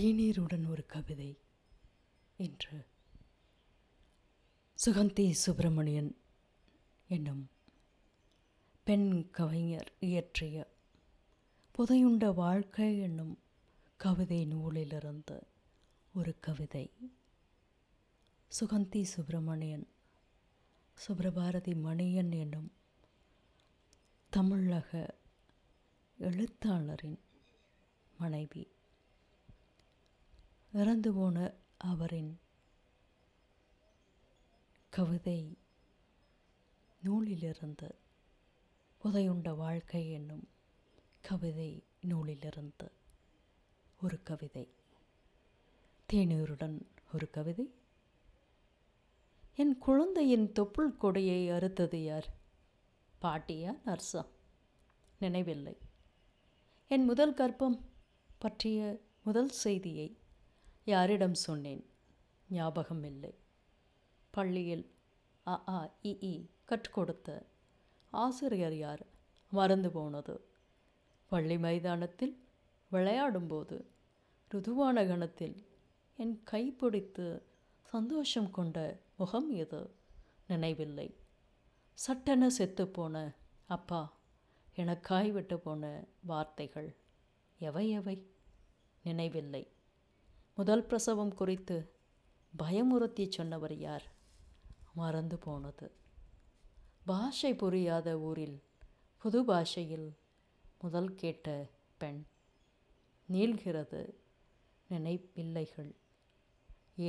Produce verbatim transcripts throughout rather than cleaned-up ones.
தேநீருடன் ஒரு கவிதை என்று சுகந்தி சுப்பிரமணியன் என்னும் பெண் கவிஞர் இயற்றிய புதையுண்ட வாழ்க்கை என்னும் கவிதை நூலிலிருந்து ஒரு கவிதை. சுகந்தி சுப்பிரமணியன் சுப்பிரபாரதி மணியன் என்னும் தமிழக எழுத்தாளரின் மனைவி. இறந்து போன அவரின் கவிதை நூலிலிருந்து புதையுண்ட வாழ்க்கை என்னும் கவிதை நூலிலிருந்து ஒரு கவிதை. தேநீருடன் ஒரு கவிதை. என் குழந்தையின் தொப்புள் கொடியை அறுத்தது யார்? பாட்டியா நர்சா? நினைவில்லை. என் முதல் கர்ப்பம் பற்றிய முதல் செய்தியை யாரிடம் சொன்னேன்? ஞாபகம் இல்லை. பள்ளியில் அ ஆ இ ஈ கற்றுக் கொடுத்த ஆசிரியர் யார்? மறந்து போனது. பள்ளி மைதானத்தில் விளையாடும்போது ருதுவான கணத்தில் என் கைப்பிடித்து சந்தோஷம் கொண்ட முகம் எது? நினைவில்லை. சட்டென செத்துப்போன அப்பா எனக்காய் விட்டு போன வார்த்தைகள் எவை எவை? நினைவில்லை. முதல் பிரசவம் குறித்து பயமுறுத்தி சொன்னவர் யார்? மறந்து போனது. பாஷை புரியாத ஊரில் புது பாஷையில் முதல் கேட்ட பெண். நீள்கிறது நினைப்பில்லைகள்.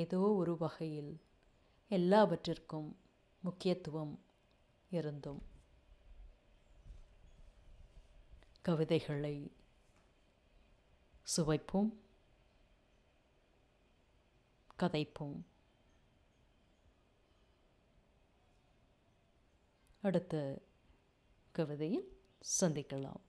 ஏதோ ஒரு வகையில் எல்லாவற்றிற்கும் முக்கியத்துவம் இருந்தும் கவிதைகளை சுவைப்போம், கதைப்போம். அடுத்த கவிதையில் சந்திக்கலாம்.